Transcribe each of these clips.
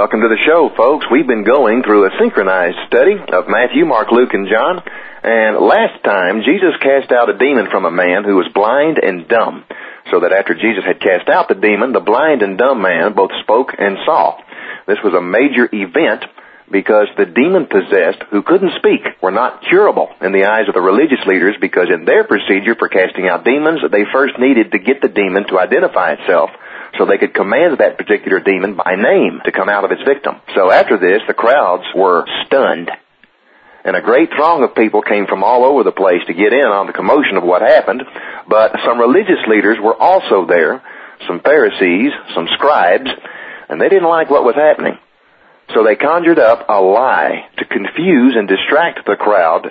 Welcome to the show, folks. We've been going through a synchronized study of Matthew, Mark, Luke, and John. And last time, Jesus cast out a demon from a man who was blind and dumb, so that after Jesus had cast out the demon, the blind and dumb man both spoke and saw. This was a major event because the demon-possessed who couldn't speak were not curable in the eyes of the religious leaders, because in their procedure for casting out demons, they first needed to get the demon to identify itself, so they could command that particular demon by name to come out of its victim. So after this, the crowds were stunned, and a great throng of people came from all over the place to get in on the commotion of what happened. But some religious leaders were also there, some Pharisees, some scribes, and they didn't like what was happening. So they conjured up a lie to confuse and distract the crowd.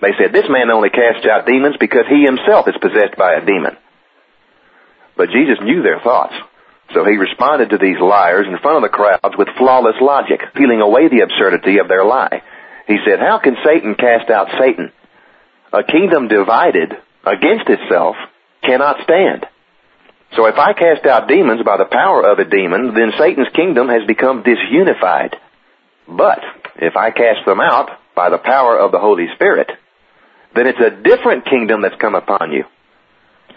They said, "This man only casts out demons because he himself is possessed by a demon." But Jesus knew their thoughts. So he responded to these liars in front of the crowds with flawless logic, peeling away the absurdity of their lie. He said, "How can Satan cast out Satan? A kingdom divided against itself cannot stand." So if I cast out demons by the power of a demon, then Satan's kingdom has become disunified. But if I cast them out by the power of the Holy Spirit, then it's a different kingdom that's come upon you,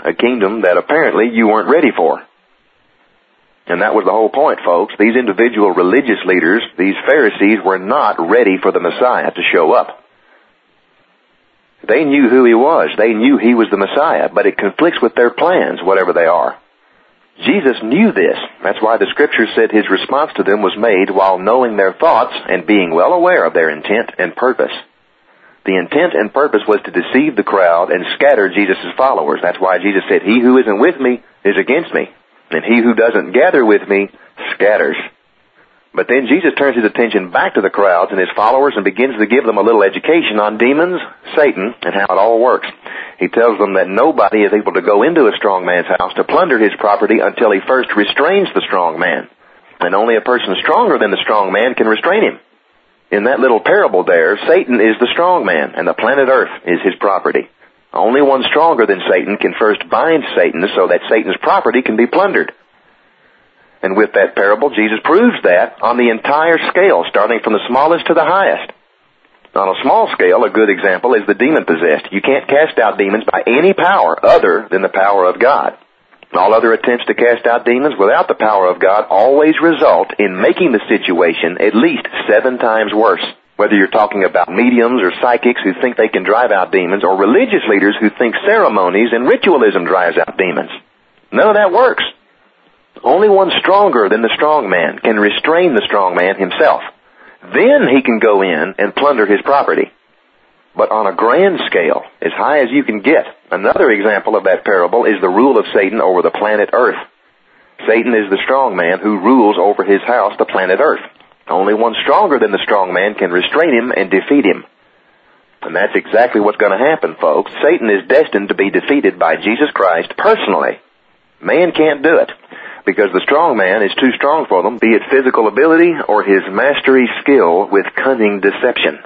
a kingdom that apparently you weren't ready for. And that was the whole point, folks. These individual religious leaders, these Pharisees, were not ready for the Messiah to show up. They knew who he was. They knew he was the Messiah, but it conflicts with their plans, whatever they are. Jesus knew this. That's why the Scripture said his response to them was made while knowing their thoughts and being well aware of their intent and purpose. The intent and purpose was to deceive the crowd and scatter Jesus' followers. That's why Jesus said, "He who isn't with me is against me, and he who doesn't gather with me scatters." But then Jesus turns his attention back to the crowds and his followers and begins to give them a little education on demons, Satan, and how it all works. He tells them that nobody is able to go into a strong man's house to plunder his property until he first restrains the strong man. And only a person stronger than the strong man can restrain him. In that little parable there, Satan is the strong man, and the planet Earth is his property. Only one stronger than Satan can first bind Satan so that Satan's property can be plundered. And with that parable, Jesus proves that on the entire scale, starting from the smallest to the highest. On a small scale, a good example is the demon-possessed. You can't cast out demons by any power other than the power of God. All other attempts to cast out demons without the power of God always result in making the situation at least 7 times worse. Whether you're talking about mediums or psychics who think they can drive out demons, or religious leaders who think ceremonies and ritualism drives out demons. None of that works. Only one stronger than the strong man can restrain the strong man himself. Then he can go in and plunder his property. But on a grand scale, as high as you can get, another example of that parable is the rule of Satan over the planet Earth. Satan is the strong man who rules over his house, the planet Earth. Only one stronger than the strong man can restrain him and defeat him. And that's exactly what's going to happen, folks. Satan is destined to be defeated by Jesus Christ personally. Man can't do it, because the strong man is too strong for them, be it physical ability or his mastery skill with cunning deception.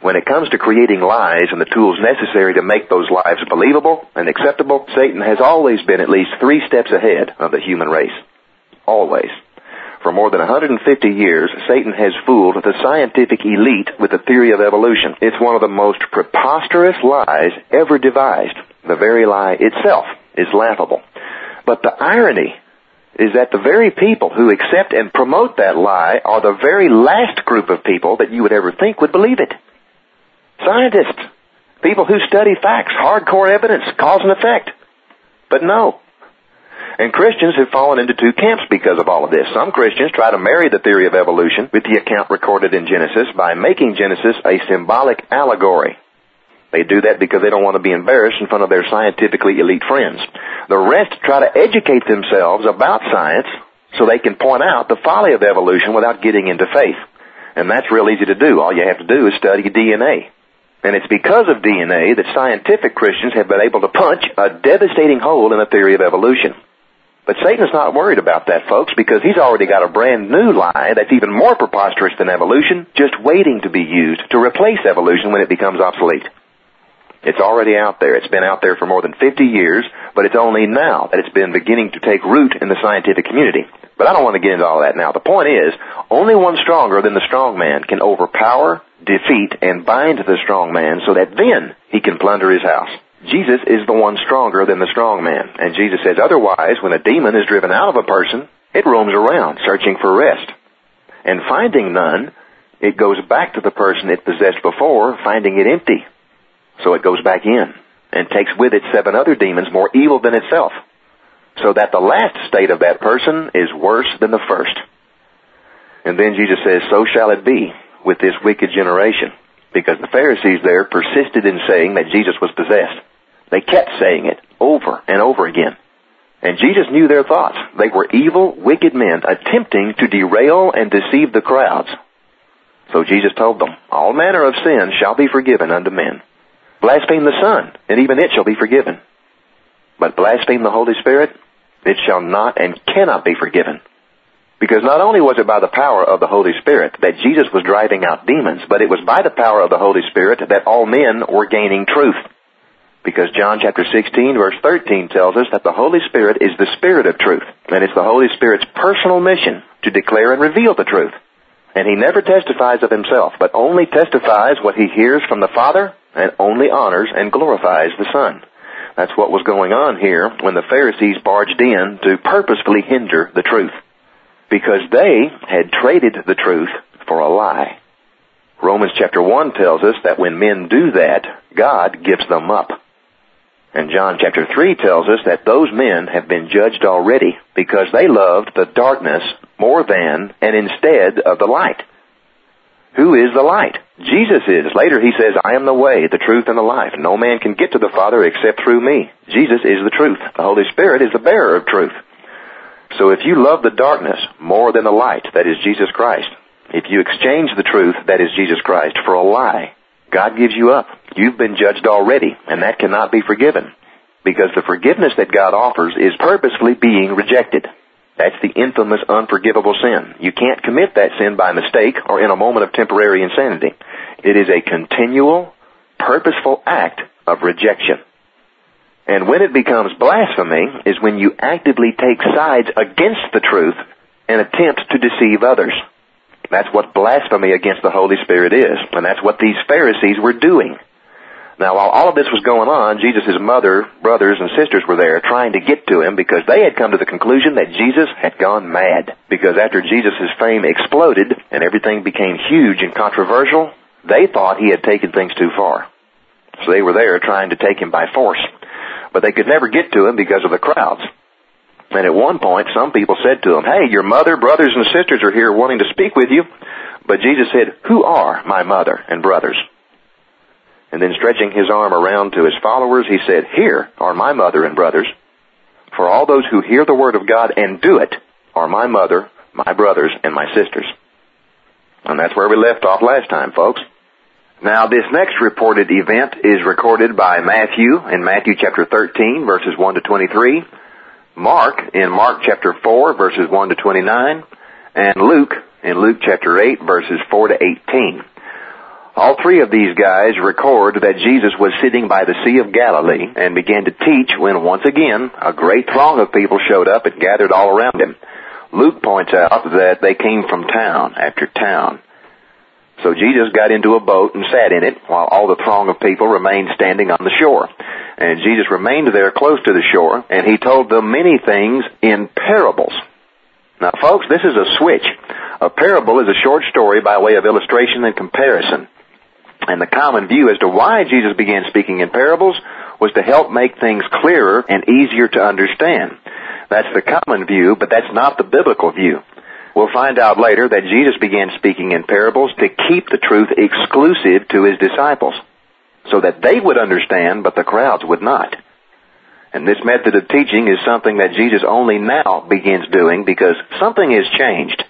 When it comes to creating lies and the tools necessary to make those lies believable and acceptable, Satan has always been at least 3 steps ahead of the human race. Always. For more than 150 years, Satan has fooled the scientific elite with the theory of evolution. It's one of the most preposterous lies ever devised. The very lie itself is laughable. But the irony is that the very people who accept and promote that lie are the very last group of people that you would ever think would believe it. Scientists, people who study facts, hardcore evidence, cause and effect. But no. And Christians have fallen into 2 camps because of all of this. Some Christians try to marry the theory of evolution with the account recorded in Genesis by making Genesis a symbolic allegory. They do that because they don't want to be embarrassed in front of their scientifically elite friends. The rest try to educate themselves about science so they can point out the folly of evolution without getting into faith. And that's real easy to do. All you have to do is study DNA. And it's because of DNA that scientific Christians have been able to punch a devastating hole in the theory of evolution. But Satan's not worried about that, folks, because he's already got a brand new lie that's even more preposterous than evolution, just waiting to be used to replace evolution when it becomes obsolete. It's already out there. It's been out there for more than 50 years, but it's only now that it's been beginning to take root in the scientific community. But I don't want to get into all that now. The point is, only one stronger than the strong man can overpower, defeat, and bind the strong man so that then he can plunder his house. Jesus is the one stronger than the strong man. And Jesus says otherwise, when a demon is driven out of a person, it roams around searching for rest. And finding none, it goes back to the person it possessed before, finding it empty. So it goes back in and takes with it 7 other demons more evil than itself, so that the last state of that person is worse than the first. And then Jesus says, so shall it be with this wicked generation, because the Pharisees there persisted in saying that Jesus was possessed. They kept saying it over and over again. And Jesus knew their thoughts. They were evil, wicked men attempting to derail and deceive the crowds. So Jesus told them, all manner of sin shall be forgiven unto men. Blaspheme the Son, and even it shall be forgiven. But blaspheme the Holy Spirit, it shall not and cannot be forgiven. Because not only was it by the power of the Holy Spirit that Jesus was driving out demons, but it was by the power of the Holy Spirit that all men were gaining truth. Because John chapter 16, verse 13 tells us that the Holy Spirit is the Spirit of truth, and it's the Holy Spirit's personal mission to declare and reveal the truth. And he never testifies of himself, but only testifies what he hears from the Father, and only honors and glorifies the Son. That's what was going on here when the Pharisees barged in to purposefully hinder the truth, because they had traded the truth for a lie. Romans chapter 1 tells us that when men do that, God gives them up. And John chapter 3 tells us that those men have been judged already because they loved the darkness more than and instead of the light. Who is the light? Jesus is. Later he says, I am the way, the truth, and the life. No man can get to the Father except through me. Jesus is the truth. The Holy Spirit is the bearer of truth. So if you love the darkness more than the light, that is Jesus Christ, if you exchange the truth, that is Jesus Christ, for a lie, God gives you up. You've been judged already, and that cannot be forgiven, because the forgiveness that God offers is purposefully being rejected. That's the infamous unforgivable sin. You can't commit that sin by mistake or in a moment of temporary insanity. It is a continual, purposeful act of rejection. And when it becomes blasphemy is when you actively take sides against the truth and attempt to deceive others. That's what blasphemy against the Holy Spirit is, and that's what these Pharisees were doing. Now, while all of this was going on, Jesus' mother, brothers, and sisters were there trying to get to him because they had come to the conclusion that Jesus had gone mad. Because after Jesus' fame exploded and everything became huge and controversial, they thought he had taken things too far. So they were there trying to take him by force. But they could never get to him because of the crowds. And at one point, some people said to him, hey, your mother, brothers, and sisters are here wanting to speak with you. But Jesus said, who are my mother and brothers? And then stretching his arm around to his followers, he said, here are my mother and brothers. For all those who hear the word of God and do it are my mother, my brothers, and my sisters. And that's where we left off last time, folks. Now, this next reported event is recorded by Matthew in Matthew chapter 13, verses 1 to 23. Mark in Mark chapter 4, verses 1 to 29, and Luke in Luke chapter 8, verses 4 to 18. All three of these guys record that Jesus was sitting by the Sea of Galilee and began to teach when, once again, a great throng of people showed up and gathered all around him. Luke points out that they came from town after town. So Jesus got into a boat and sat in it while all the throng of people remained standing on the shore. And Jesus remained there close to the shore, and he told them many things in parables. Now, folks, this is a switch. A parable is a short story by way of illustration and comparison. And the common view as to why Jesus began speaking in parables was to help make things clearer and easier to understand. That's the common view, but that's not the biblical view. We'll find out later that Jesus began speaking in parables to keep the truth exclusive to his disciples, so that they would understand, but the crowds would not. And this method of teaching is something that Jesus only now begins doing because something has changed.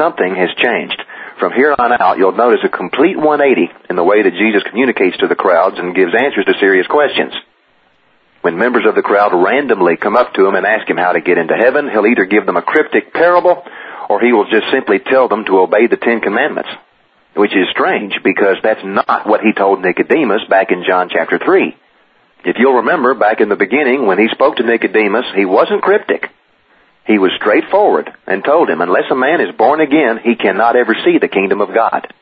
Something has changed. From here on out, you'll notice a complete 180 in the way that Jesus communicates to the crowds and gives answers to serious questions. When members of the crowd randomly come up to him and ask him how to get into heaven, he'll either give them a cryptic parable, or he will just simply tell them to obey the Ten Commandments. which is strange because that's not what he told Nicodemus back in John chapter 3. If you'll remember, back in the beginning, when he spoke to Nicodemus, he wasn't cryptic. He was straightforward and told him, unless a man is born again, he cannot ever see the kingdom of God.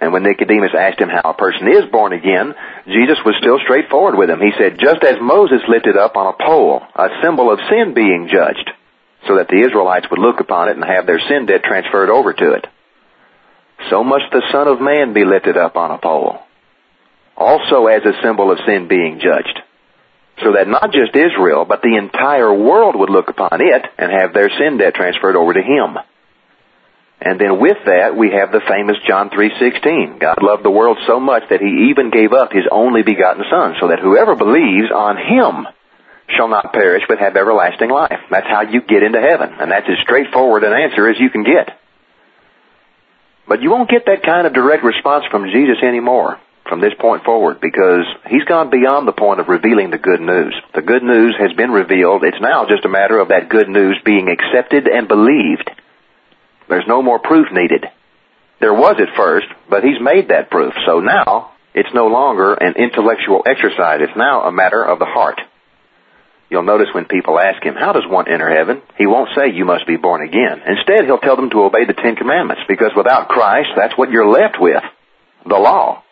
And when Nicodemus asked him how a person is born again, Jesus was still straightforward with him. He said, just as Moses lifted up on a pole, a symbol of sin being judged, so that the Israelites would look upon it and have their sin debt transferred over to it, so must the Son of Man be lifted up on a pole, also as a symbol of sin being judged, so that not just Israel, but the entire world would look upon it and have their sin debt transferred over to him. And then with that, we have the famous John 3:16. God loved the world so much that he even gave up his only begotten Son, so that whoever believes on him shall not perish but have everlasting life. That's how you get into heaven, and that's as straightforward an answer as you can get. But you won't get that kind of direct response from Jesus anymore from this point forward, because he's gone beyond the point of revealing the good news. The good news has been revealed. It's now just a matter of that good news being accepted and believed. There's no more proof needed. There was at first, but he's made that proof. So now it's no longer an intellectual exercise. It's now a matter of the heart. You'll notice when people ask him, how does one enter heaven? He won't say, you must be born again. Instead, he'll tell them to obey the Ten Commandments, because without Christ, that's what you're left with, the law.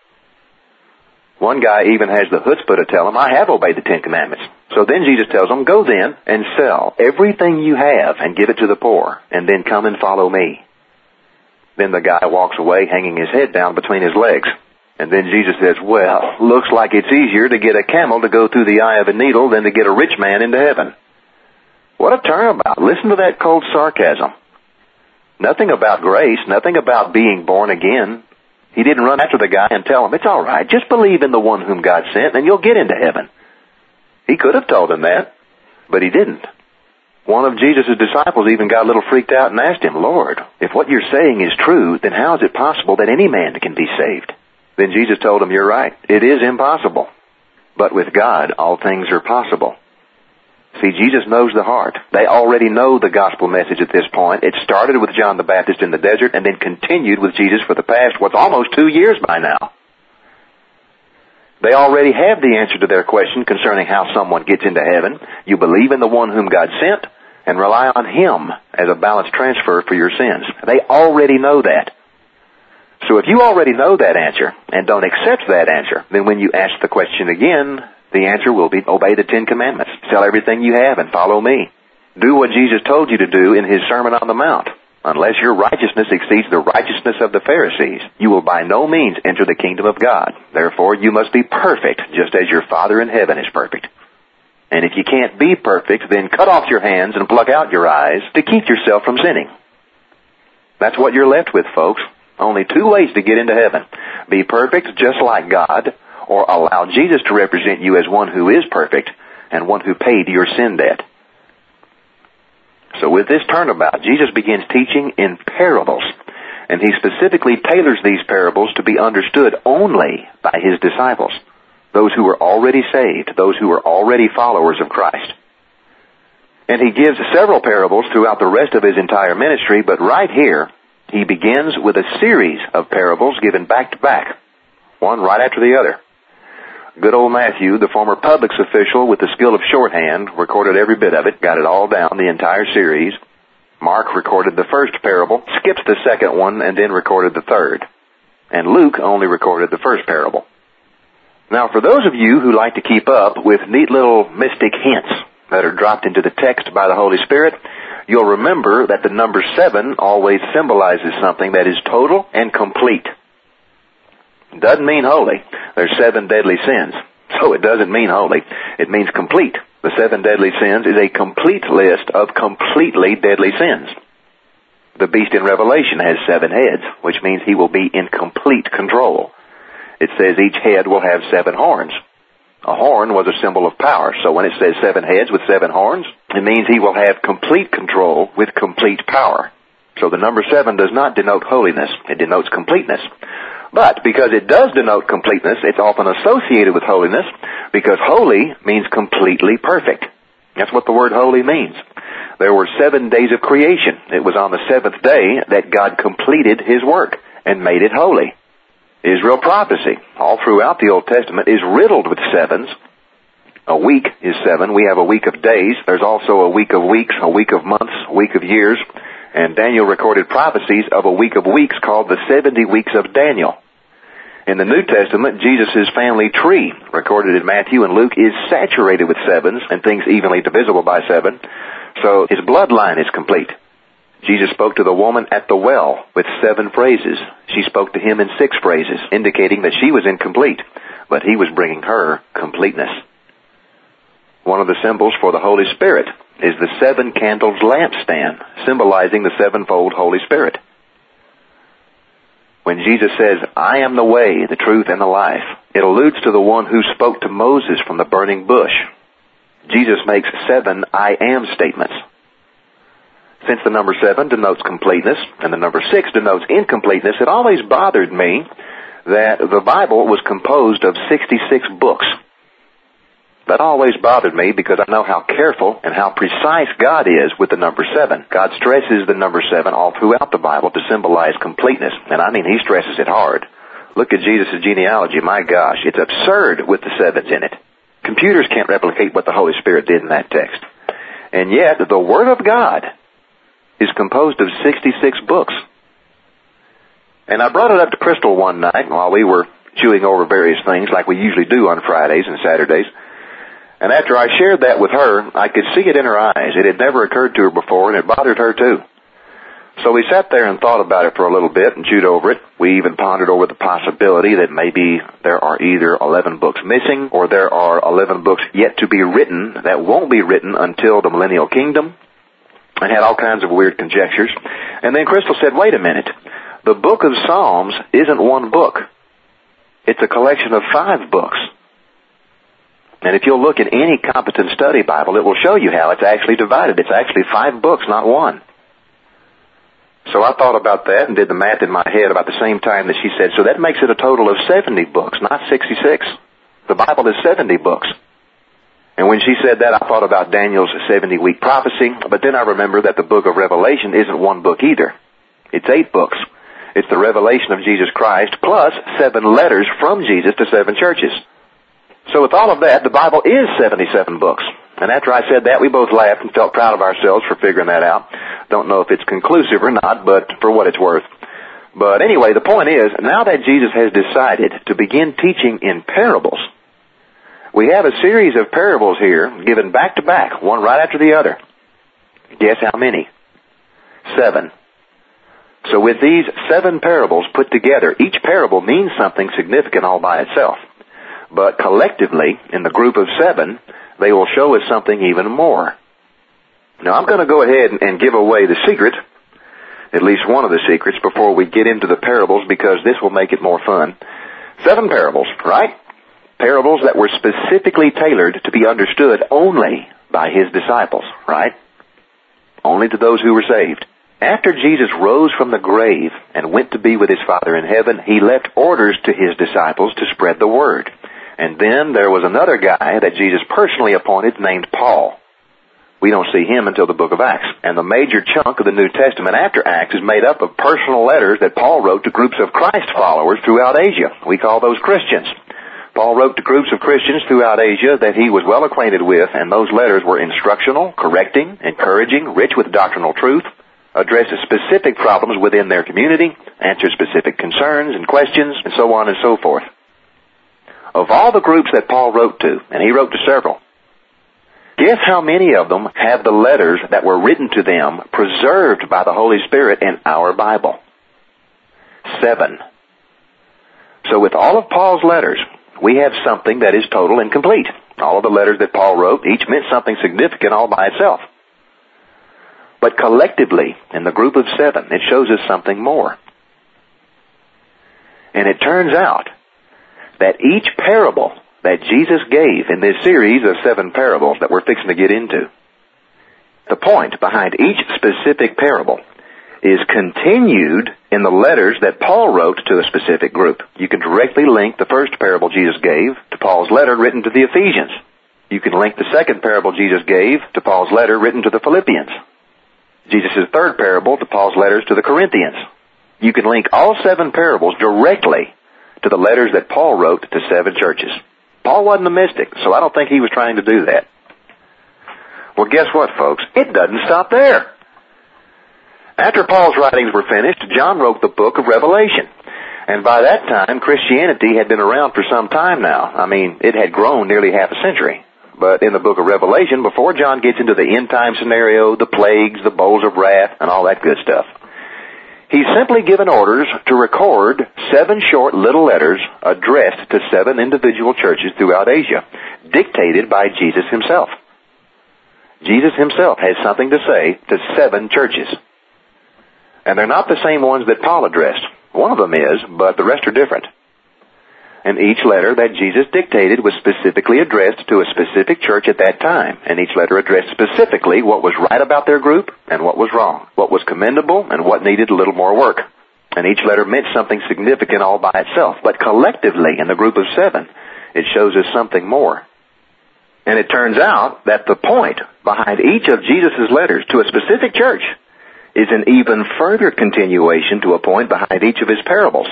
One guy even has the chutzpah to tell him, I have obeyed the Ten Commandments. So then Jesus tells him, go then and sell everything you have and give it to the poor, and then come and follow me. Then the guy walks away, hanging his head down between his legs. And then Jesus says, well, looks like it's easier to get a camel to go through the eye of a needle than to get a rich man into heaven. What a turnabout. Listen to that cold sarcasm. Nothing about grace, nothing about being born again. He didn't run after the guy and tell him, it's all right, just believe in the one whom God sent and you'll get into heaven. He could have told him that, but he didn't. One of Jesus' disciples even got a little freaked out and asked him, Lord, if what you're saying is true, then how is it possible that any man can be saved? Then Jesus told him, you're right, it is impossible. But with God, all things are possible. See, Jesus knows the heart. They already know the gospel message at this point. It started with John the Baptist in the desert and then continued with Jesus for the past, what's almost 2 years by now. They already have the answer to their question concerning how someone gets into heaven. You believe in the one whom God sent and rely on him as a balance transfer for your sins. They already know that. So if you already know that answer and don't accept that answer, then when you ask the question again, the answer will be, obey the Ten Commandments. Sell everything you have and follow me. Do what Jesus told you to do in his Sermon on the Mount. Unless your righteousness exceeds the righteousness of the Pharisees, you will by no means enter the kingdom of God. Therefore, you must be perfect, just as your Father in heaven is perfect. And if you can't be perfect, then cut off your hands and pluck out your eyes to keep yourself from sinning. That's what you're left with, folks. Only two ways to get into heaven. Be perfect just like God, or allow Jesus to represent you as one who is perfect and one who paid your sin debt. So with this turnabout, Jesus begins teaching in parables, and he specifically tailors these parables to be understood only by his disciples, those who were already saved, those who were already followers of Christ. And he gives several parables throughout the rest of his entire ministry, but right here, he begins with a series of parables given back-to-back, one right after the other. Good old Matthew, the former public official with the skill of shorthand, recorded every bit of it, got it all down, the entire series. Mark recorded the first parable, skips the second one, and then recorded the third. And Luke only recorded the first parable. Now, for those of you who like to keep up with neat little mystic hints that are dropped into the text by the Holy Spirit, you'll remember that the number 7 always symbolizes something that is total and complete. Doesn't mean holy. There's 7 deadly sins, so it doesn't mean holy. It means complete. The 7 deadly sins is a complete list of completely deadly sins. The beast in Revelation has 7 heads, which means he will be in complete control. It says each head will have 7 horns. A horn was a symbol of power, so when it says 7 heads with 7 horns, it means he will have complete control with complete power. So the number 7 does not denote holiness, it denotes completeness. But because it does denote completeness, it's often associated with holiness, because holy means completely perfect. That's what the word holy means. There were 7 days of creation. It was on the 7th day that God completed his work, and made it holy. Israel prophecy, all throughout the Old Testament, is riddled with sevens. A week is seven. We have a week of days. There's also a week of weeks, a week of months, a week of years. And Daniel recorded prophecies of a week of weeks called the 70 weeks of Daniel. In the New Testament, Jesus' family tree, recorded in Matthew and Luke, is saturated with sevens and things evenly divisible by seven. So his bloodline is complete. Jesus spoke to the woman at the well with seven phrases. She spoke to him in six phrases, indicating that she was incomplete, but he was bringing her completeness. One of the symbols for the Holy Spirit is the seven candles lampstand, symbolizing the sevenfold Holy Spirit. When Jesus says, "I am the way, the truth, and the life," it alludes to the one who spoke to Moses from the burning bush. Jesus makes seven I am statements. Since the number 7 denotes completeness and the number 6 denotes incompleteness, it always bothered me that the Bible was composed of 66 books. That always bothered me because I know how careful and how precise God is with the number 7. God stresses the number 7 all throughout the Bible to symbolize completeness, and I mean he stresses it hard. Look at Jesus' genealogy. My gosh, it's absurd with the sevens in it. Computers can't replicate what the Holy Spirit did in that text. And yet, the Word of God is composed of 66 books. And I brought it up to Crystal one night while we were chewing over various things like we usually do on Fridays and Saturdays. And after I shared that with her, I could see it in her eyes. It had never occurred to her before, and it bothered her too. So we sat there and thought about it for a little bit and chewed over it. We even pondered over the possibility that maybe there are either 11 books missing or there are 11 books yet to be written that won't be written until the millennial kingdom, and had all kinds of weird conjectures. And then Crystal said, wait a minute, the book of Psalms isn't one book. It's a collection of 5 books. And if you'll look at any competent study Bible, it will show you how it's actually divided. It's actually 5 books, not one. So I thought about that and did the math in my head about the same time that she said, so that makes it a total of 70 books, not 66. The Bible is 70 books. And when she said that, I thought about Daniel's 70-week prophecy, but then I remember that the book of Revelation isn't one book either. It's 8 books. It's the revelation of Jesus Christ plus 7 letters from Jesus to 7 churches. So with all of that, the Bible is 77 books. And after I said that, we both laughed and felt proud of ourselves for figuring that out. Don't know if it's conclusive or not, but for what it's worth. But anyway, the point is, now that Jesus has decided to begin teaching in parables, we have a series of parables here given back to back, one right after the other. Guess how many? 7. So with these 7 parables put together, each parable means something significant all by itself. But collectively, in the group of 7, they will show us something even more. Now I'm going to go ahead and give away the secret, at least one of the secrets, before we get into the parables, because this will make it more fun. 7 parables, right? Parables that were specifically tailored to be understood only by his disciples, right? Only to those who were saved. After Jesus rose from the grave and went to be with his Father in heaven, he left orders to his disciples to spread the word. And then there was another guy that Jesus personally appointed named Paul. We don't see him until the book of Acts. And the major chunk of the New Testament after Acts is made up of personal letters that Paul wrote to groups of Christ followers throughout Asia. We call those Christians. Paul wrote to groups of Christians throughout Asia that he was well acquainted with, and those letters were instructional, correcting, encouraging, rich with doctrinal truth, addressed specific problems within their community, answered specific concerns and questions, and so on and so forth. Of all the groups that Paul wrote to, and he wrote to several, guess how many of them have the letters that were written to them preserved by the Holy Spirit in our Bible? 7. So with all of Paul's letters, we have something that is total and complete. All of the letters that Paul wrote, each meant something significant all by itself. But collectively, in the group of 7, it shows us something more. And it turns out that each parable that Jesus gave in this series of 7 parables that we're fixing to get into, the point behind each specific parable is continued in the letters that Paul wrote to a specific group. You can directly link the first parable Jesus gave to Paul's letter written to the Ephesians. You can link the second parable Jesus gave to Paul's letter written to the Philippians. Jesus' third parable to Paul's letters to the Corinthians. you can link all seven parables directly to the letters that Paul wrote to seven churches. Paul wasn't a mystic, so I don't think he was trying to do that. Well, guess what, folks? It doesn't stop there. After Paul's writings were finished, John wrote the book of Revelation. And by that time, Christianity had been around for some time now. I mean, it had grown nearly half a century. But in the book of Revelation, before John gets into the end-time scenario, the plagues, the bowls of wrath, and all that good stuff, he's simply given orders to record seven short little letters addressed to seven individual churches throughout Asia, dictated by Jesus himself. Jesus himself has something to say to seven churches. And they're not the same ones that Paul addressed. One of them is, but the rest are different. And each letter that Jesus dictated was specifically addressed to a specific church at that time. And each letter addressed specifically what was right about their group and what was wrong, what was commendable and what needed a little more work. And each letter meant something significant all by itself. But collectively, in the group of seven, it shows us something more. And it turns out that the point behind each of Jesus' letters to a specific church is an even further continuation to a point behind each of his parables.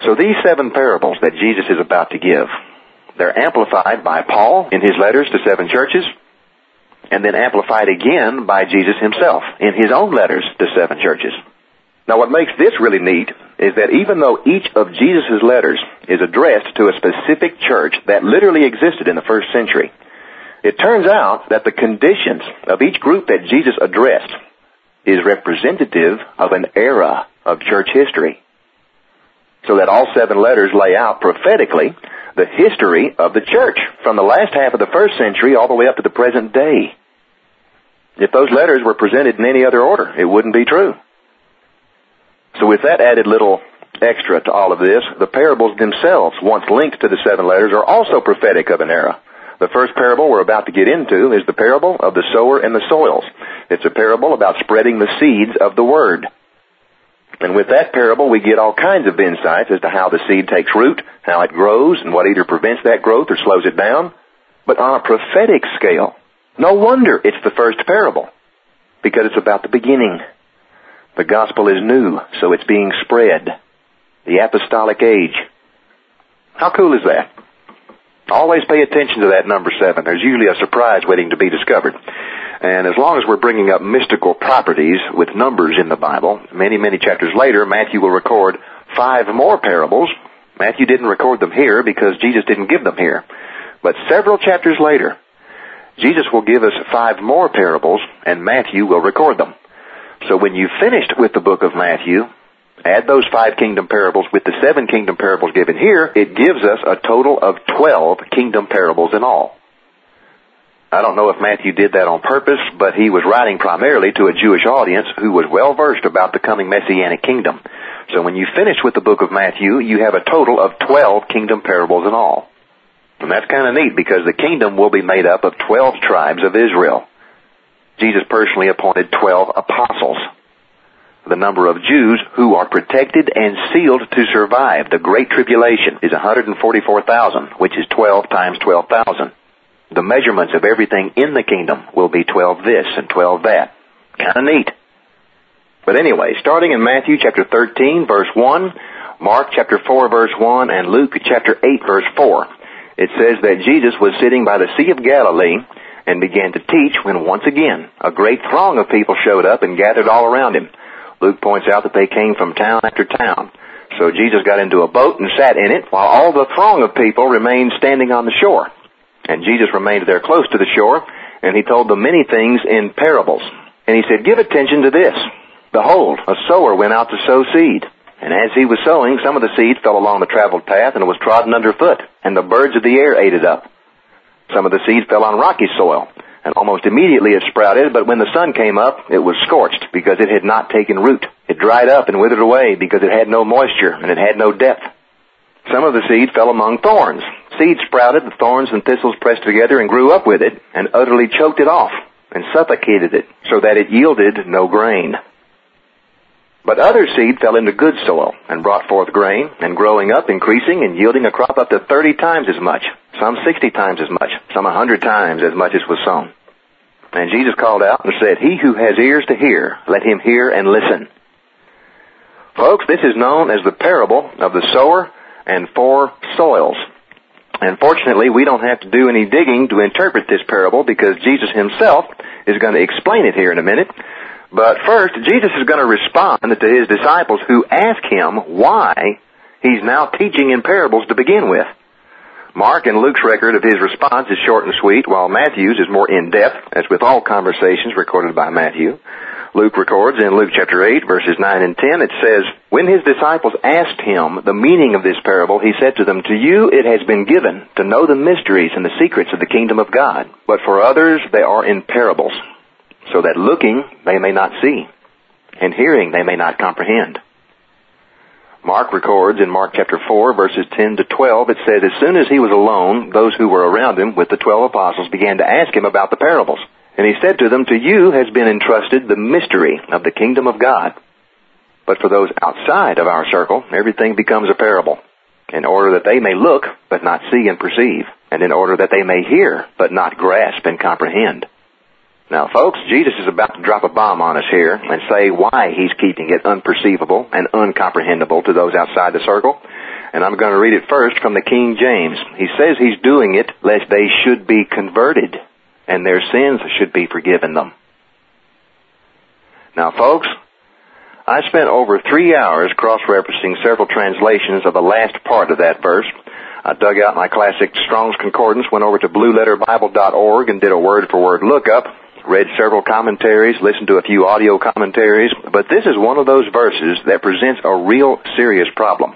So these seven parables that Jesus is about to give, they're amplified by Paul in his letters to seven churches, and then amplified again by Jesus himself in his own letters to seven churches. Now what makes this really neat is that even though each of Jesus' letters is addressed to a specific church that literally existed in the first century, it turns out that the conditions of each group that Jesus addressed is representative of an era of church history, so that all seven letters lay out prophetically the history of the church from the last half of the first century all the way up to the present day. If those letters were presented in any other order, it wouldn't be true. So with that added little extra to all of this, the parables themselves, once linked to the seven letters, are also prophetic of an era. The first parable we're about to get into is the parable of the sower and the soils. It's a parable about spreading the seeds of the Word. And with that parable, we get all kinds of insights as to how the seed takes root, how it grows, and what either prevents that growth or slows it down. But on a prophetic scale, no wonder it's the first parable, because it's about the beginning. The gospel is new, so it's being spread. The apostolic age. How cool is that? Always pay attention to that number seven. There's usually a surprise waiting to be discovered. And as long as we're bringing up mystical properties with numbers in the Bible, many, many chapters later, Matthew will record five more parables. Matthew didn't record them here because Jesus didn't give them here. But several chapters later, Jesus will give us five more parables, and Matthew will record them. So when you've finished with the book of Matthew, add those five kingdom parables with the seven kingdom parables given here, it gives us a total of 12 kingdom parables in all. I don't know if Matthew did that on purpose, but he was writing primarily to a Jewish audience who was well-versed about the coming Messianic kingdom. So when you finish with the book of Matthew, you have a total of 12 kingdom parables in all. And that's kind of neat because the kingdom will be made up of 12 tribes of Israel. Jesus personally appointed 12 apostles, the number of Jews who are protected and sealed to survive the Great Tribulation is 144,000, which is 12 times 12,000. The measurements of everything in the kingdom will be 12 this and 12 that. Kind of neat. But anyway, starting in Matthew chapter 13, verse 1, Mark chapter 4, verse 1, and Luke chapter 8, verse 4, it says that Jesus was sitting by the Sea of Galilee and began to teach when once again a great throng of people showed up and gathered all around him. Luke points out that they came from town after town. So Jesus got into a boat and sat in it, while all the throng of people remained standing on the shore. And Jesus remained there close to the shore, and he told them many things in parables. And he said, "Give attention to this. Behold, a sower went out to sow seed. And as he was sowing, some of the seed fell along the traveled path and was trodden underfoot, and the birds of the air ate it up. Some of the seed fell on rocky soil. And almost immediately it sprouted, but when the sun came up, it was scorched because it had not taken root. It dried up and withered away because it had no moisture and it had no depth. Some of the seed fell among thorns. Seed sprouted, the thorns and thistles pressed together and grew up with it and utterly choked it off and suffocated it so that it yielded no grain. But other seed fell into good soil and brought forth grain, and growing up, increasing, and yielding a crop up to 30 times as much, some 60 times as much, some 100 times as much as was sown." And Jesus called out and said, "He who has ears to hear, let him hear and listen. Folks, this is known as the parable of the sower and four soils. And fortunately, we don't have to do any digging to interpret this parable because Jesus himself is going to explain it here in a minute. But first, Jesus is going to respond to his disciples who ask him why he's now teaching in parables to begin with. Mark and Luke's record of his response is short and sweet, while Matthew's is more in-depth, as with all conversations recorded by Matthew. Luke records in Luke chapter 8, verses 9 and 10, it says, "When his disciples asked him the meaning of this parable, he said to them, 'To you it has been given to know the mysteries and the secrets of the kingdom of God, but for others they are in parables, so that looking they may not see, and hearing they may not comprehend.'" Mark records in Mark chapter 4, verses 10 to 12, it says, "As soon as he was alone, those who were around him with the 12 apostles began to ask him about the parables. And he said to them, 'To you has been entrusted the mystery of the kingdom of God. But for those outside of our circle, everything becomes a parable, in order that they may look but not see and perceive, and in order that they may hear but not grasp and comprehend.'" Now, folks, Jesus is about to drop a bomb on us here and say why he's keeping it unperceivable and uncomprehendable to those outside the circle. And I'm going to read it first from the King James. He says he's doing it lest they should be converted and their sins should be forgiven them. Now, folks, I spent over 3 hours cross-referencing several translations of the last part of that verse. I dug out my classic Strong's Concordance, went over to blueletterbible.org and did a word-for-word lookup, read several commentaries, listened to a few audio commentaries, but this is one of those verses that presents a real serious problem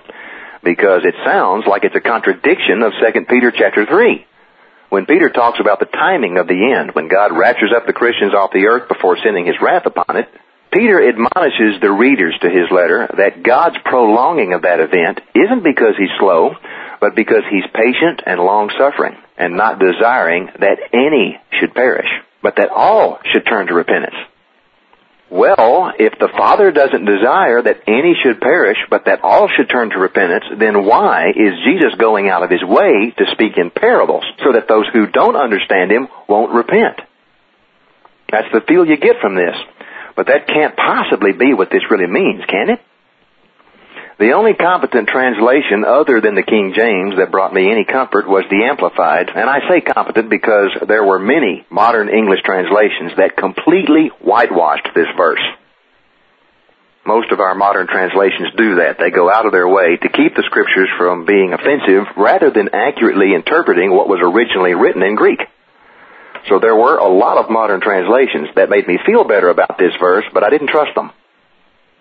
because it sounds like it's a contradiction of 2 Peter chapter 3. When Peter talks about the timing of the end, when God raptures up the Christians off the earth before sending his wrath upon it, Peter admonishes the readers to his letter that God's prolonging of that event isn't because he's slow, but because he's patient and long-suffering and not desiring that any should perish, but that all should turn to repentance. Well, if the Father doesn't desire that any should perish, but that all should turn to repentance, then why is Jesus going out of his way to speak in parables so that those who don't understand him won't repent? That's the feel you get from this. But that can't possibly be what this really means, can it? The only competent translation other than the King James that brought me any comfort was the Amplified, and I say competent because there were many modern English translations that completely whitewashed this verse. Most of our modern translations do that. They go out of their way to keep the scriptures from being offensive rather than accurately interpreting what was originally written in Greek. So there were a lot of modern translations that made me feel better about this verse, but I didn't trust them,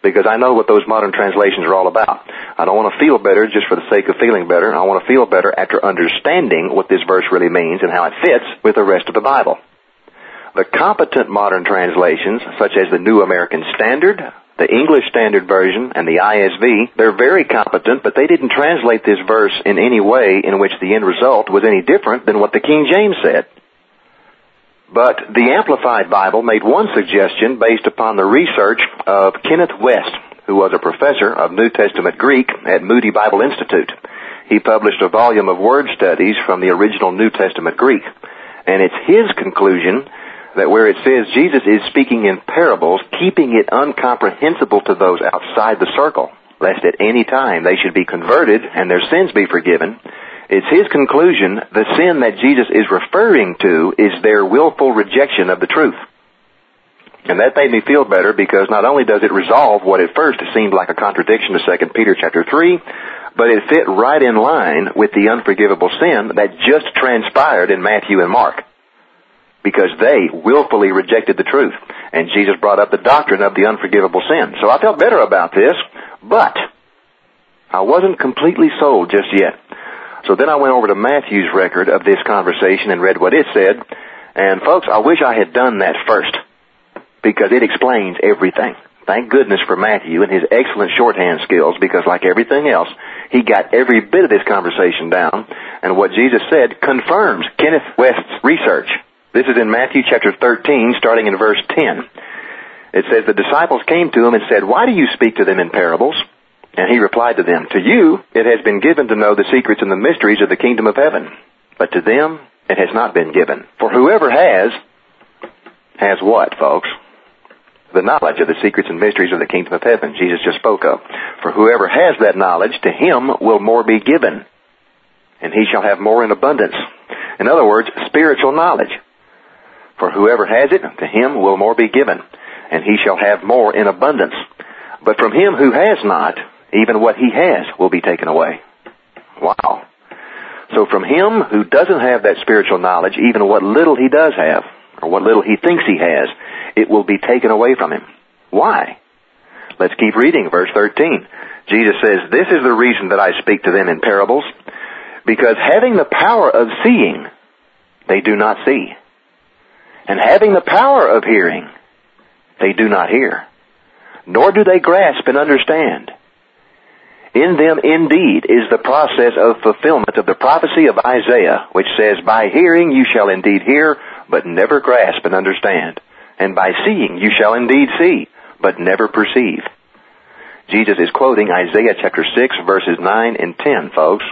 because I know what those modern translations are all about. I don't want to feel better just for the sake of feeling better. I want to feel better after understanding what this verse really means and how it fits with the rest of the Bible. The competent modern translations, such as the New American Standard, the English Standard Version, and the ISV, they're very competent, but they didn't translate this verse in any way in which the end result was any different than what the King James said. But the Amplified Bible made one suggestion based upon the research of Kenneth West, who was a professor of New Testament Greek at Moody Bible Institute. He published a volume of word studies from the original New Testament Greek. And it's his conclusion that where it says Jesus is speaking in parables, keeping it incomprehensible to those outside the circle, lest at any time they should be converted and their sins be forgiven, it's his conclusion the sin that Jesus is referring to is their willful rejection of the truth. And that made me feel better because not only does it resolve what at first seemed like a contradiction to 2 Peter chapter 3, but it fit right in line with the unforgivable sin that just transpired in Matthew and Mark, because they willfully rejected the truth. And Jesus brought up the doctrine of the unforgivable sin. So I felt better about this, but I wasn't completely sold just yet. So then I went over to Matthew's record of this conversation and read what it said. And folks, I wish I had done that first because it explains everything. Thank goodness for Matthew and his excellent shorthand skills because like everything else, he got every bit of this conversation down. And what Jesus said confirms Kenneth West's research. This is in Matthew chapter 13 starting in verse 10. It says, "The disciples came to him and said, 'Why do you speak to them in parables?' And he replied to them, 'To you it has been given to know the secrets and the mysteries of the kingdom of heaven, but to them it has not been given. For whoever has what, folks? the knowledge of the secrets and mysteries of the kingdom of heaven Jesus just spoke of. For whoever has that knowledge, to him will more be given, and he shall have more in abundance. In other words, spiritual knowledge. For whoever has it, to him will more be given, and he shall have more in abundance. But from him who has not, even what he has will be taken away. Wow. So from him who doesn't have that spiritual knowledge, even what little he does have, or what little he thinks he has, it will be taken away from him. Why? Let's keep reading, verse 13. Jesus says, "This is the reason that I speak to them in parables, because having the power of seeing, they do not see. And having the power of hearing, they do not hear. Nor do they grasp and understand. In them indeed is the process of fulfillment of the prophecy of Isaiah, which says, by hearing you shall indeed hear, but never grasp and understand. And by seeing you shall indeed see, but never perceive." Jesus is quoting Isaiah chapter 6, verses 9 and 10, folks.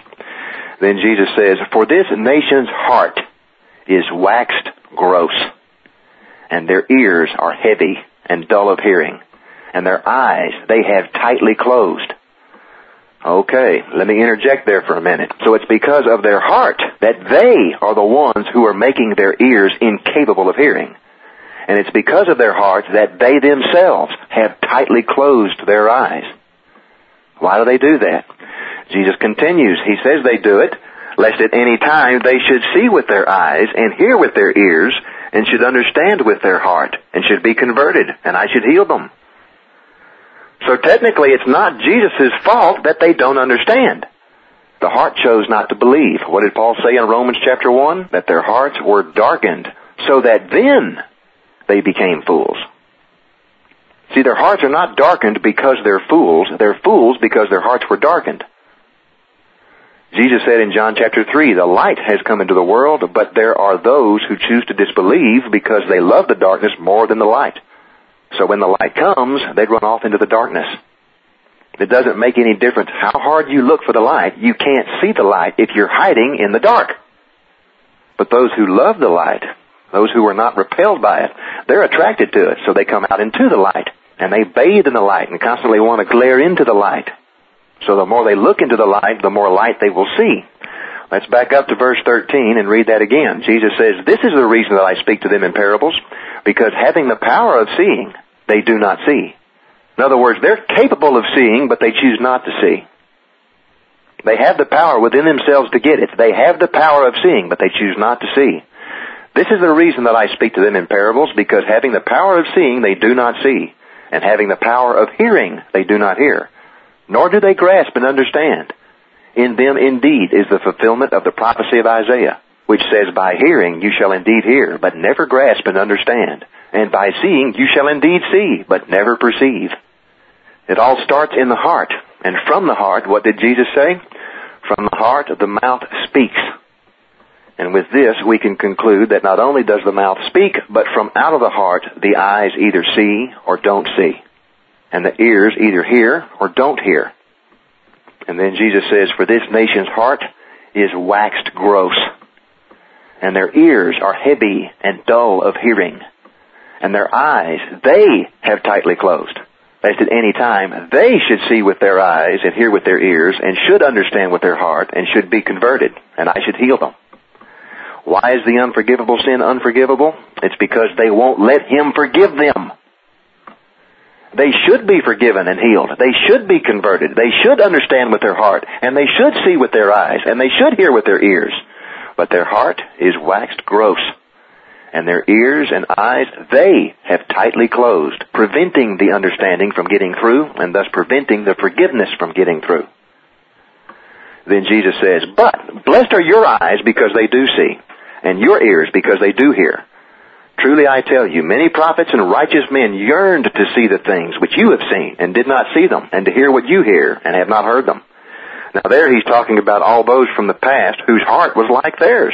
Then Jesus says, "For this nation's heart is waxed gross, and their ears are heavy and dull of hearing, and their eyes they have tightly closed." Okay, let me interject there for a minute. So it's because of their heart that they are the ones who are making their ears incapable of hearing. And it's because of their hearts that they themselves have tightly closed their eyes. Why do they do that? Jesus continues. He says they do it, lest at any time they should see with their eyes and hear with their ears and should understand with their heart and should be converted, and I should heal them. So technically, it's not Jesus' fault that they don't understand. The heart chose not to believe. What did Paul say in Romans chapter 1? That their hearts were darkened, so that then they became fools. See, their hearts are not darkened because they're fools. They're fools because their hearts were darkened. Jesus said in John chapter 3, "The light has come into the world, but there are those who choose to disbelieve because they love the darkness more than the light. So when the light comes, they run off into the darkness." It doesn't make any difference how hard you look for the light. You can't see the light if you're hiding in the dark. But those who love the light, those who are not repelled by it, they're attracted to it, so they come out into the light, and they bathe in the light and constantly want to glare into the light. So the more they look into the light, the more light they will see. Let's back up to verse 13 and read that again. Jesus says, "This is the reason that I speak to them in parables, because having the power of seeing, they do not see." In other words, they're capable of seeing, but they choose not to see. They have the power within themselves to get it. They have the power of seeing, but they choose not to see. "This is the reason that I speak to them in parables, because having the power of seeing, they do not see. And having the power of hearing, they do not hear. Nor do they grasp and understand. In them indeed is the fulfillment of the prophecy of Isaiah, which says, by hearing you shall indeed hear, but never grasp and understand. And by seeing you shall indeed see, but never perceive." It all starts in the heart. And from the heart, what did Jesus say? From the heart, the mouth speaks. And with this, we can conclude that not only does the mouth speak, but from out of the heart, the eyes either see or don't see. And the ears either hear or don't hear. And then Jesus says, "For this nation's heart is waxed gross, and their ears are heavy and dull of hearing, and their eyes they have tightly closed, lest at any time they should see with their eyes and hear with their ears and should understand with their heart and should be converted, and I should heal them." Why is the unforgivable sin unforgivable? It's because they won't let Him forgive them. They should be forgiven and healed. They should be converted. They should understand with their heart, and they should see with their eyes, and they should hear with their ears. But their heart is waxed gross, and their ears and eyes they have tightly closed, preventing the understanding from getting through, and thus preventing the forgiveness from getting through. Then Jesus says, "But blessed are your eyes because they do see, and your ears because they do hear. Truly I tell you, many prophets and righteous men yearned to see the things which you have seen and did not see them, and to hear what you hear and have not heard them." Now there he's talking about all those from the past whose heart was like theirs,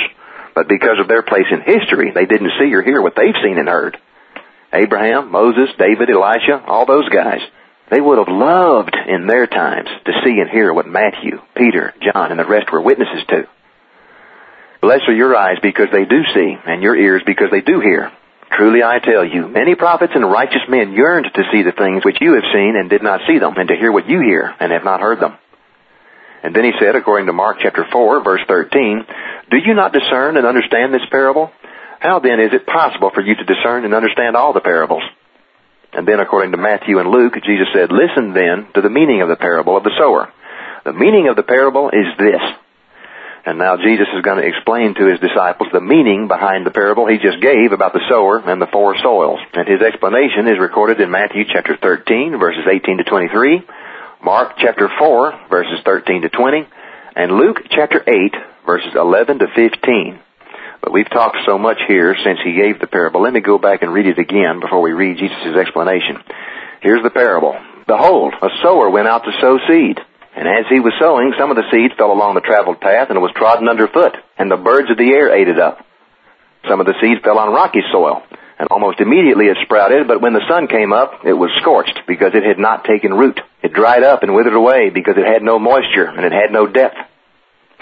but because of their place in history, they didn't see or hear what they've seen and heard. Abraham, Moses, David, Elisha, all those guys, they would have loved in their times to see and hear what Matthew, Peter, John, and the rest were witnesses to. Blessed are your eyes because they do see, and your ears because they do hear. Truly I tell you, many prophets and righteous men yearned to see the things which you have seen and did not see them, and to hear what you hear and have not heard them. And then he said, according to Mark chapter 4, verse 13, do you not discern and understand this parable? How then is it possible for you to discern and understand all the parables? And then according to Matthew and Luke, Jesus said, listen then to the meaning of the parable of the sower. The meaning of the parable is this. And now Jesus is going to explain to his disciples the meaning behind the parable he just gave about the sower and the four soils. And his explanation is recorded in Matthew chapter 13, verses 18 to 23, Mark chapter 4, verses 13 to 20, and Luke chapter 8, verses 11 to 15. But we've talked so much here since he gave the parable. Let me go back and read it again before we read Jesus' explanation. Here's the parable. Behold, a sower went out to sow seed. And as he was sowing, some of the seed fell along the traveled path and was trodden underfoot, and the birds of the air ate it up. Some of the seed fell on rocky soil, and almost immediately it sprouted, but when the sun came up, it was scorched, because it had not taken root. It dried up and withered away, because it had no moisture, and it had no depth.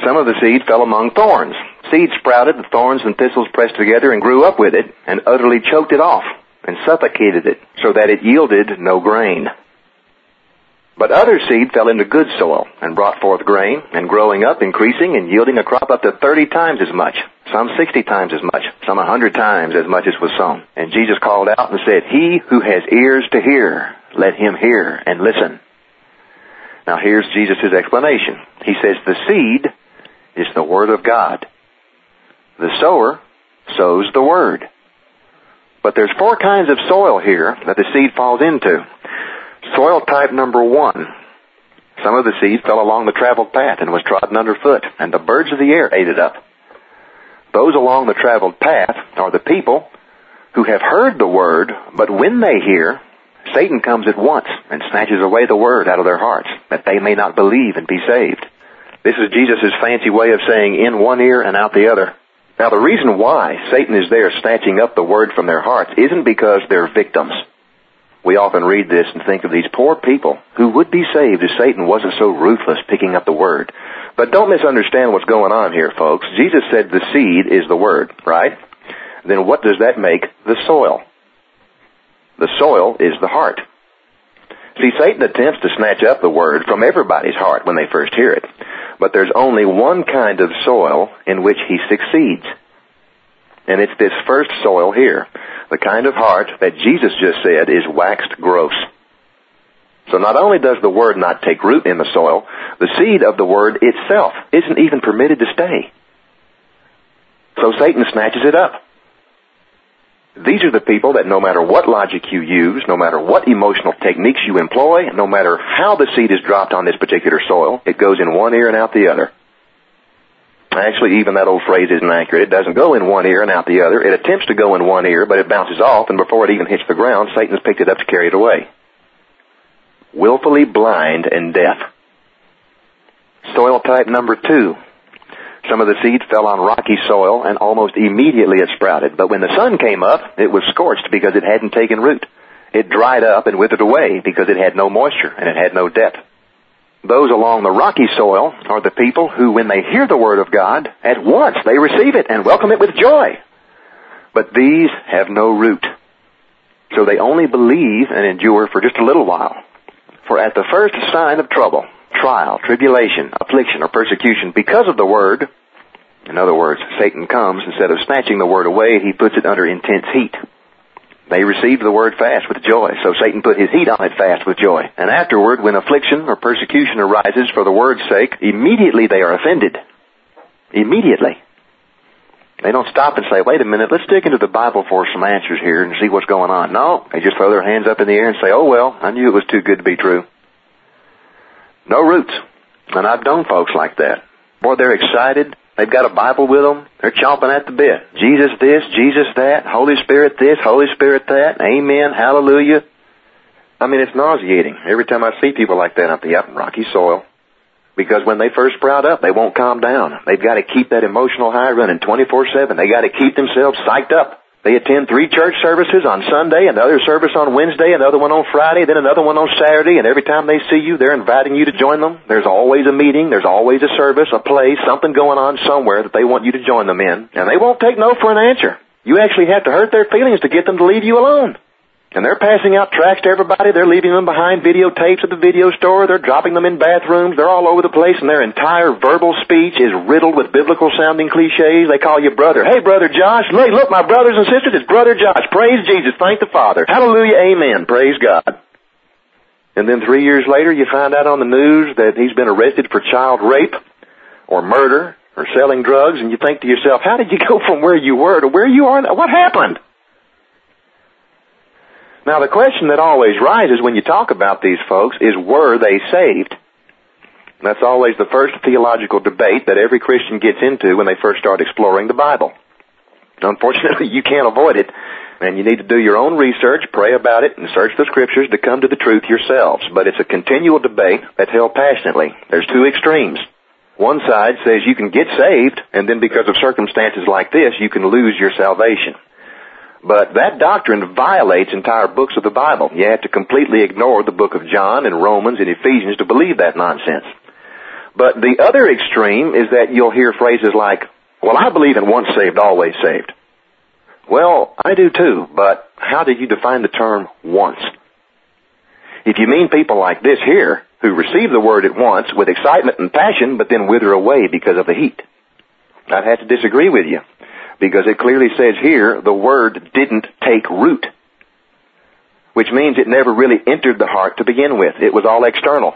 Some of the seed fell among thorns. Seed sprouted, the thorns and thistles pressed together and grew up with it, and utterly choked it off, and suffocated it, so that it yielded no grain. But other seed fell into good soil, and brought forth grain, and growing up, increasing, and yielding a crop up to 30 times as much, some 60 times as much, some 100 times as much as was sown. And Jesus called out and said, he who has ears to hear, let him hear and listen. Now here's Jesus' explanation. He says the seed is the Word of God. The sower sows the Word. But there's four kinds of soil here that the seed falls into. Soil type number one. Some of the seed fell along the traveled path and was trodden underfoot, and the birds of the air ate it up. Those along the traveled path are the people who have heard the Word, but when they hear, Satan comes at once and snatches away the Word out of their hearts, that they may not believe and be saved. This is Jesus' fancy way of saying in one ear and out the other. Now the reason why Satan is there snatching up the Word from their hearts isn't because they're victims. We often read this and think of these poor people who would be saved if Satan wasn't so ruthless picking up the Word. But don't misunderstand what's going on here, folks. Jesus said the seed is the Word, right? Then what does that make the soil? The soil is the heart. See, Satan attempts to snatch up the Word from everybody's heart when they first hear it. But there's only one kind of soil in which he succeeds. And it's this first soil here, the kind of heart that Jesus just said is waxed gross. So not only does the Word not take root in the soil, the seed of the Word itself isn't even permitted to stay. So Satan snatches it up. These are the people that no matter what logic you use, no matter what emotional techniques you employ, no matter how the seed is dropped on this particular soil, it goes in one ear and out the other. Actually, even that old phrase isn't accurate. It doesn't go in one ear and out the other. It attempts to go in one ear, but it bounces off, and before it even hits the ground, Satan's picked it up to carry it away. Willfully blind and deaf. Soil type number two. Some of the seed fell on rocky soil, and almost immediately it sprouted. But when the sun came up, it was scorched because it hadn't taken root. It dried up and withered away because it had no moisture and it had no depth. Those along the rocky soil are the people who, when they hear the Word of God, at once they receive it and welcome it with joy. But these have no root. So they only believe and endure for just a little while. For at the first sign of trouble, trial, tribulation, affliction, or persecution because of the Word, in other words, Satan comes, instead of snatching the Word away, he puts it under intense heat. They received the Word fast with joy, so Satan put his heat on it fast with joy. And afterward, when affliction or persecution arises for the Word's sake, immediately they are offended. Immediately. They don't stop and say, wait a minute, let's dig into the Bible for some answers here and see what's going on. No, they just throw their hands up in the air and say, oh well, I knew it was too good to be true. No roots. And I've known folks like that. Boy, they're excited. They've got a Bible with them. They're chomping at the bit. Jesus this, Jesus that, Holy Spirit this, Holy Spirit that, amen, hallelujah. I mean, it's nauseating. Every time I see people like that, I'm thinking, yep, rocky soil. Because when they first sprout up, they won't calm down. They've got to keep that emotional high running 24/7. They got to keep themselves psyched up. They attend 3 church services on Sunday, another service on Wednesday, another one on Friday, then another one on Saturday, and every time they see you, they're inviting you to join them. There's always a meeting, there's always a service, a play, something going on somewhere that they want you to join them in, and they won't take no for an answer. You actually have to hurt their feelings to get them to leave you alone. And they're passing out tracts to everybody. They're leaving them behind videotapes at the video store. They're dropping them in bathrooms. They're all over the place, and their entire verbal speech is riddled with biblical-sounding cliches. They call you brother. Hey, Brother Josh. Hey, look, my brothers and sisters, it's Brother Josh. Praise Jesus. Thank the Father. Hallelujah. Amen. Praise God. And then 3 years later, you find out on the news that he's been arrested for child rape or murder or selling drugs, and you think to yourself, how did you go from where you were to where you are now? What happened? Now, the question that always rises when you talk about these folks is, were they saved? And that's always the first theological debate that every Christian gets into when they first start exploring the Bible. Unfortunately, you can't avoid it, and you need to do your own research, pray about it, and search the Scriptures to come to the truth yourselves. But it's a continual debate that's held passionately. There's two extremes. One side says you can get saved, and then because of circumstances like this, you can lose your salvation. But that doctrine violates entire books of the Bible. You have to completely ignore the book of John and Romans and Ephesians to believe that nonsense. But the other extreme is that you'll hear phrases like, well, I believe in once saved, always saved. Well, I do too, but how do you define the term once? If you mean people like this here, who receive the word at once with excitement and passion, but then wither away because of the heat, I'd have to disagree with you. Because it clearly says here, the word didn't take root, which means it never really entered the heart to begin with. It was all external.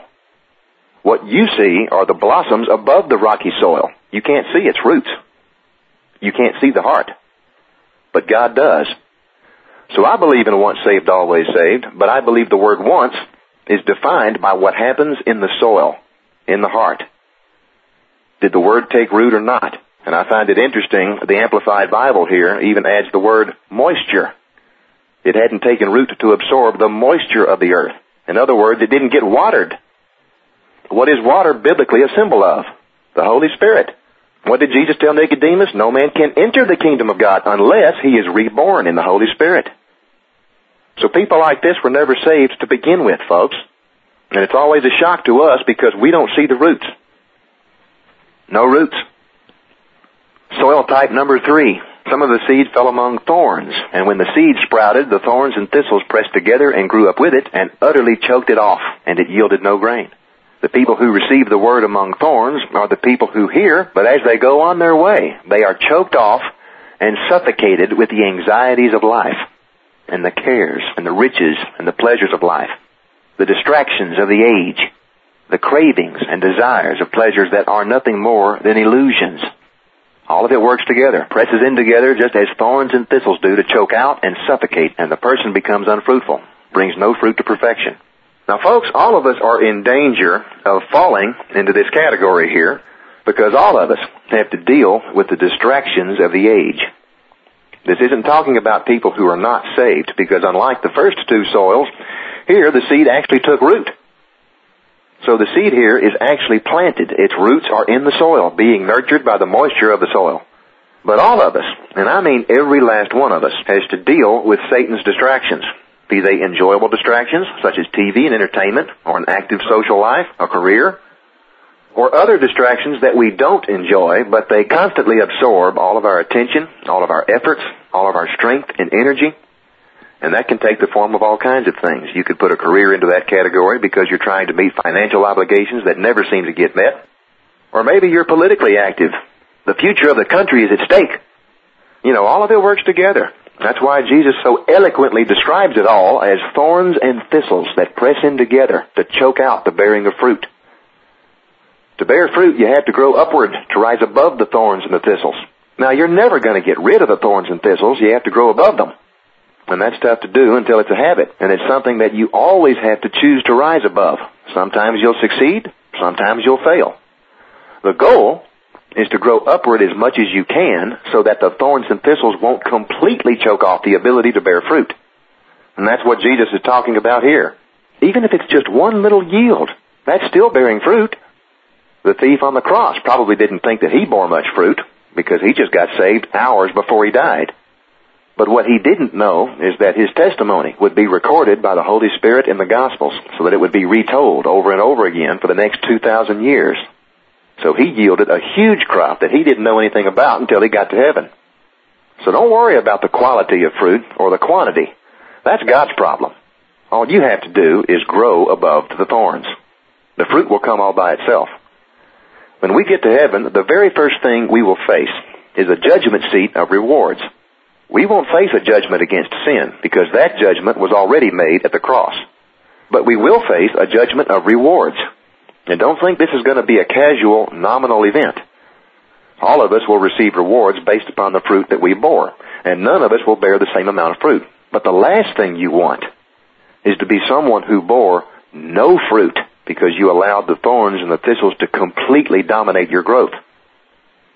What you see are the blossoms above the rocky soil. You can't see its roots. You can't see the heart. But God does. So I believe in once saved, always saved, but I believe the word once is defined by what happens in the soil, in the heart. Did the word take root or not? And I find it interesting, the Amplified Bible here even adds the word moisture. It hadn't taken root to absorb the moisture of the earth. In other words, it didn't get watered. What is water biblically a symbol of? The Holy Spirit. What did Jesus tell Nicodemus? No man can enter the kingdom of God unless he is reborn in the Holy Spirit. So people like this were never saved to begin with, folks. And it's always a shock to us because we don't see the roots. No roots. Soil type number 3. Some of the seed fell among thorns, and when the seed sprouted, the thorns and thistles pressed together and grew up with it and utterly choked it off, and it yielded no grain. The people who receive the word among thorns are the people who hear, but as they go on their way, they are choked off and suffocated with the anxieties of life, and the cares, and the riches, and the pleasures of life, the distractions of the age, the cravings and desires of pleasures that are nothing more than illusions. All of it works together, presses in together just as thorns and thistles do to choke out and suffocate, and the person becomes unfruitful, brings no fruit to perfection. Now, folks, all of us are in danger of falling into this category here because all of us have to deal with the distractions of the age. This isn't talking about people who are not saved because unlike the first two soils, here the seed actually took root. So the seed here is actually planted. Its roots are in the soil, being nurtured by the moisture of the soil. But all of us, and I mean every last one of us, has to deal with Satan's distractions, be they enjoyable distractions such as TV and entertainment, or an active social life, a career, or other distractions that we don't enjoy, but they constantly absorb all of our attention, all of our efforts, all of our strength and energy. And that can take the form of all kinds of things. You could put a career into that category because you're trying to meet financial obligations that never seem to get met. Or maybe you're politically active. The future of the country is at stake. You know, all of it works together. That's why Jesus so eloquently describes it all as thorns and thistles that press in together to choke out the bearing of fruit. To bear fruit, you have to grow upward to rise above the thorns and the thistles. Now, you're never going to get rid of the thorns and thistles. You have to grow above them. And that's tough to do until it's a habit, and it's something that you always have to choose to rise above. Sometimes you'll succeed, sometimes you'll fail. The goal is to grow upward as much as you can so that the thorns and thistles won't completely choke off the ability to bear fruit. And that's what Jesus is talking about here. Even if it's just one little yield, that's still bearing fruit. The thief on the cross probably didn't think that he bore much fruit because he just got saved hours before he died. But what he didn't know is that his testimony would be recorded by the Holy Spirit in the Gospels so that it would be retold over and over again for the next 2,000 years. So he yielded a huge crop that he didn't know anything about until he got to heaven. So don't worry about the quality of fruit or the quantity. That's God's problem. All you have to do is grow above the thorns. The fruit will come all by itself. When we get to heaven, the very first thing we will face is a judgment seat of rewards. We won't face a judgment against sin because that judgment was already made at the cross. But we will face a judgment of rewards. And don't think this is going to be a casual, nominal event. All of us will receive rewards based upon the fruit that we bore, and none of us will bear the same amount of fruit. But the last thing you want is to be someone who bore no fruit because you allowed the thorns and the thistles to completely dominate your growth.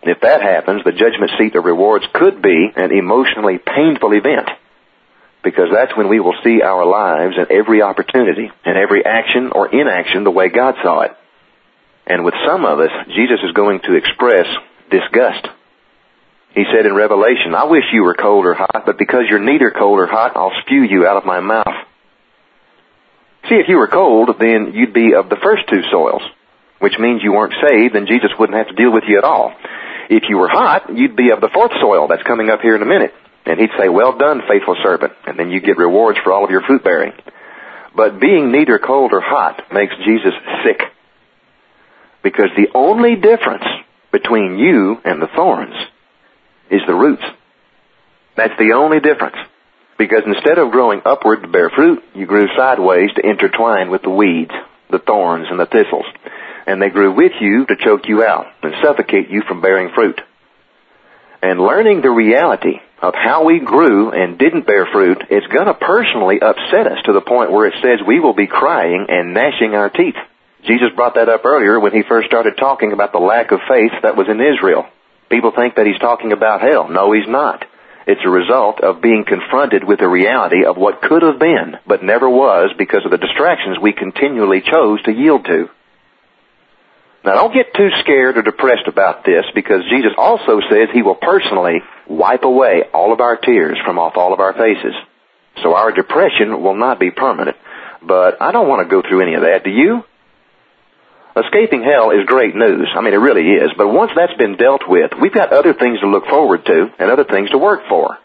If that happens, the judgment seat of rewards could be an emotionally painful event, because that's when we will see our lives and every opportunity and every action or inaction the way God saw it. And with some of us, Jesus is going to express disgust. He said in Revelation, "I wish you were cold or hot, but because you're neither cold or hot, I'll spew you out of my mouth." See, if you were cold, then you'd be of the first two soils, which means you weren't saved and Jesus wouldn't have to deal with you at all. If you were hot, you'd be of the fourth soil that's coming up here in a minute. And he'd say, "Well done, faithful servant," and then you get rewards for all of your fruit bearing. But being neither cold or hot makes Jesus sick, because the only difference between you and the thorns is the roots. That's the only difference. Because instead of growing upward to bear fruit, you grew sideways to intertwine with the weeds, the thorns, and the thistles. And they grew with you to choke you out and suffocate you from bearing fruit. And learning the reality of how we grew and didn't bear fruit is going to personally upset us to the point where it says we will be crying and gnashing our teeth. Jesus brought that up earlier when he first started talking about the lack of faith that was in Israel. People think that he's talking about hell. No, he's not. It's a result of being confronted with the reality of what could have been, but never was, because of the distractions we continually chose to yield to. Now, don't get too scared or depressed about this, because Jesus also says he will personally wipe away all of our tears from off all of our faces. So our depression will not be permanent. But I don't want to go through any of that, do you? Escaping hell is great news. I mean, it really is. But once that's been dealt with, we've got other things to look forward to and other things to work for.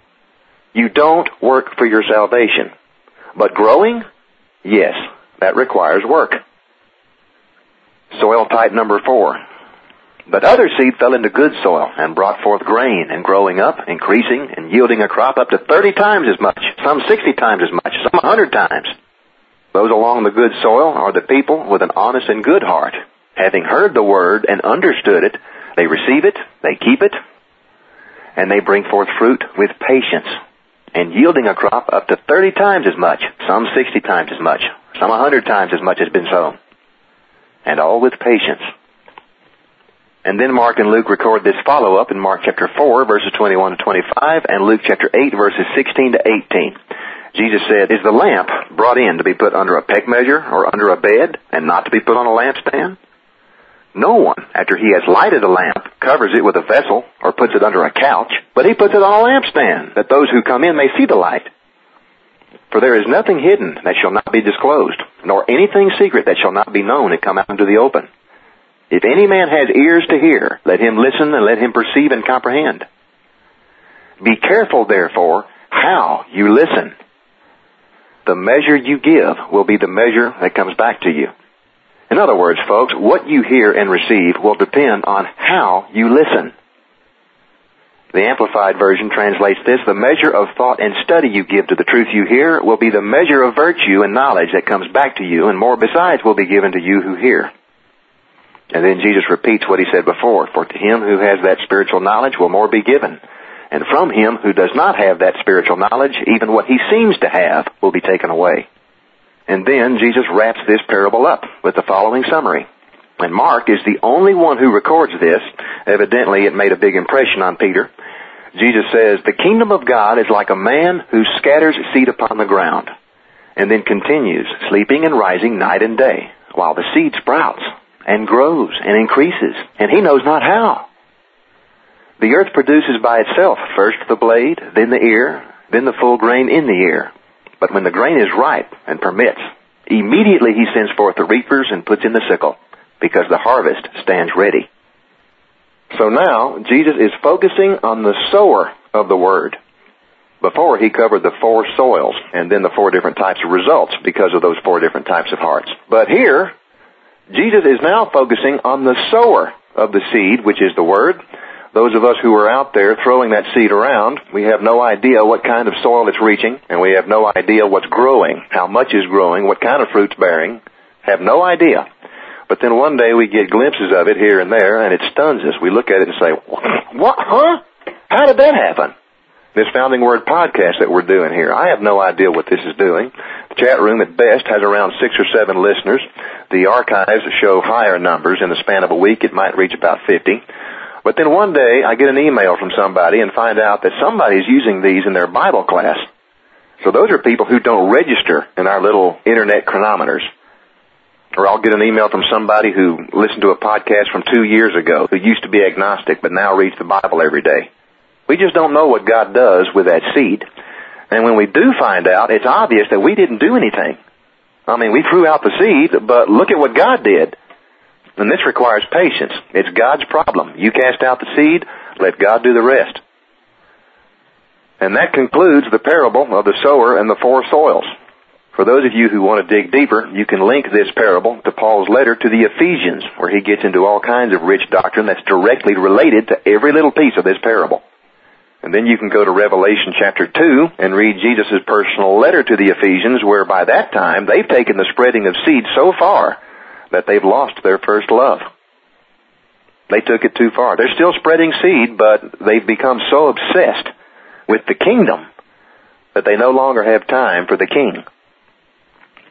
You don't work for your salvation. But growing? Yes, that requires work. Soil type number 4. But other seed fell into good soil and brought forth grain, and growing up, increasing, and yielding a crop up to 30 times as much, some 60 times as much, some 100 times. Those along the good soil are the people with an honest and good heart. Having heard the word and understood it, they receive it, they keep it, and they bring forth fruit with patience, and yielding a crop up to 30 times as much, some 60 times as much, some 100 times as much has been sown, and all with patience. And then Mark and Luke record this follow-up in Mark chapter 4, verses 21 to 25, and Luke chapter 8, verses 16 to 18. Jesus said, "Is the lamp brought in to be put under a peg measure or under a bed, and not to be put on a lampstand? No one, after he has lighted a lamp, covers it with a vessel or puts it under a couch, but he puts it on a lampstand, that those who come in may see the light. For there is nothing hidden that shall not be disclosed, nor anything secret that shall not be known and come out into the open. If any man has ears to hear, let him listen and let him perceive and comprehend. Be careful, therefore, how you listen. The measure you give will be the measure that comes back to you." In other words, folks, what you hear and receive will depend on how you listen. The Amplified Version translates this, "The measure of thought and study you give to the truth you hear will be the measure of virtue and knowledge that comes back to you, and more besides will be given to you who hear." And then Jesus repeats what he said before, "For to him who has that spiritual knowledge will more be given, and from him who does not have that spiritual knowledge, even what he seems to have will be taken away." And then Jesus wraps this parable up with the following summary. And Mark is the only one who records this. Evidently, it made a big impression on Peter. Jesus says, "The kingdom of God is like a man who scatters seed upon the ground, and then continues, sleeping and rising night and day, while the seed sprouts and grows and increases, and he knows not how. The earth produces by itself first the blade, then the ear, then the full grain in the ear. But when the grain is ripe and permits, immediately he sends forth the reapers and puts in the sickle, because the harvest stands ready." So now, Jesus is focusing on the sower of the Word. Before, he covered the four soils and then the four different types of results because of those four different types of hearts. But here, Jesus is now focusing on the sower of the seed, which is the Word. Those of us who are out there throwing that seed around, we have no idea what kind of soil it's reaching, and we have no idea what's growing, how much is growing, what kind of fruit's bearing, have no idea. But then one day we get glimpses of it here and there, and it stuns us. We look at it and say, what, huh? How did that happen? This Founding Word podcast that we're doing here, I have no idea what this is doing. The chat room at best has around 6 or 7 listeners. The archives show higher numbers. In the span of a week, it might reach about 50. But then one day, I get an email from somebody and find out that somebody's using these in their Bible class. So those are people who don't register in our little internet chronometers. Or I'll get an email from somebody who listened to a podcast from 2 years ago, who used to be agnostic but now reads the Bible every day. We just don't know what God does with that seed. And when we do find out, it's obvious that we didn't do anything. I mean, we threw out the seed, but look at what God did. And this requires patience. It's God's problem. You cast out the seed, let God do the rest. And that concludes the parable of the sower and the four soils. For those of you who want to dig deeper, you can link this parable to Paul's letter to the Ephesians, where he gets into all kinds of rich doctrine that's directly related to every little piece of this parable. And then you can go to Revelation chapter 2 and read Jesus' personal letter to the Ephesians, where by that time they've taken the spreading of seed so far that they've lost their first love. They took it too far. They're still spreading seed, but they've become so obsessed with the kingdom that they no longer have time for the king.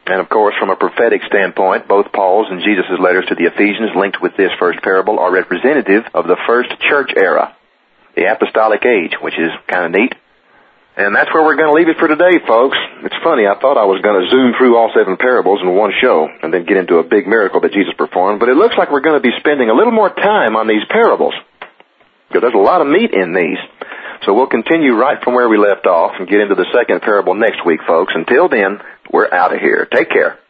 And of course, from a prophetic standpoint, both Paul's and Jesus' letters to the Ephesians linked with this first parable are representative of the first church era, the apostolic age, which is kind of neat. And that's where we're going to leave it for today, folks. It's funny, I thought I was going to zoom through all 7 parables in one show and then get into a big miracle that Jesus performed, but it looks like we're going to be spending a little more time on these parables, because there's a lot of meat in these. So we'll continue right from where we left off and get into the second parable next week, folks. Until then, we're out of here. Take care.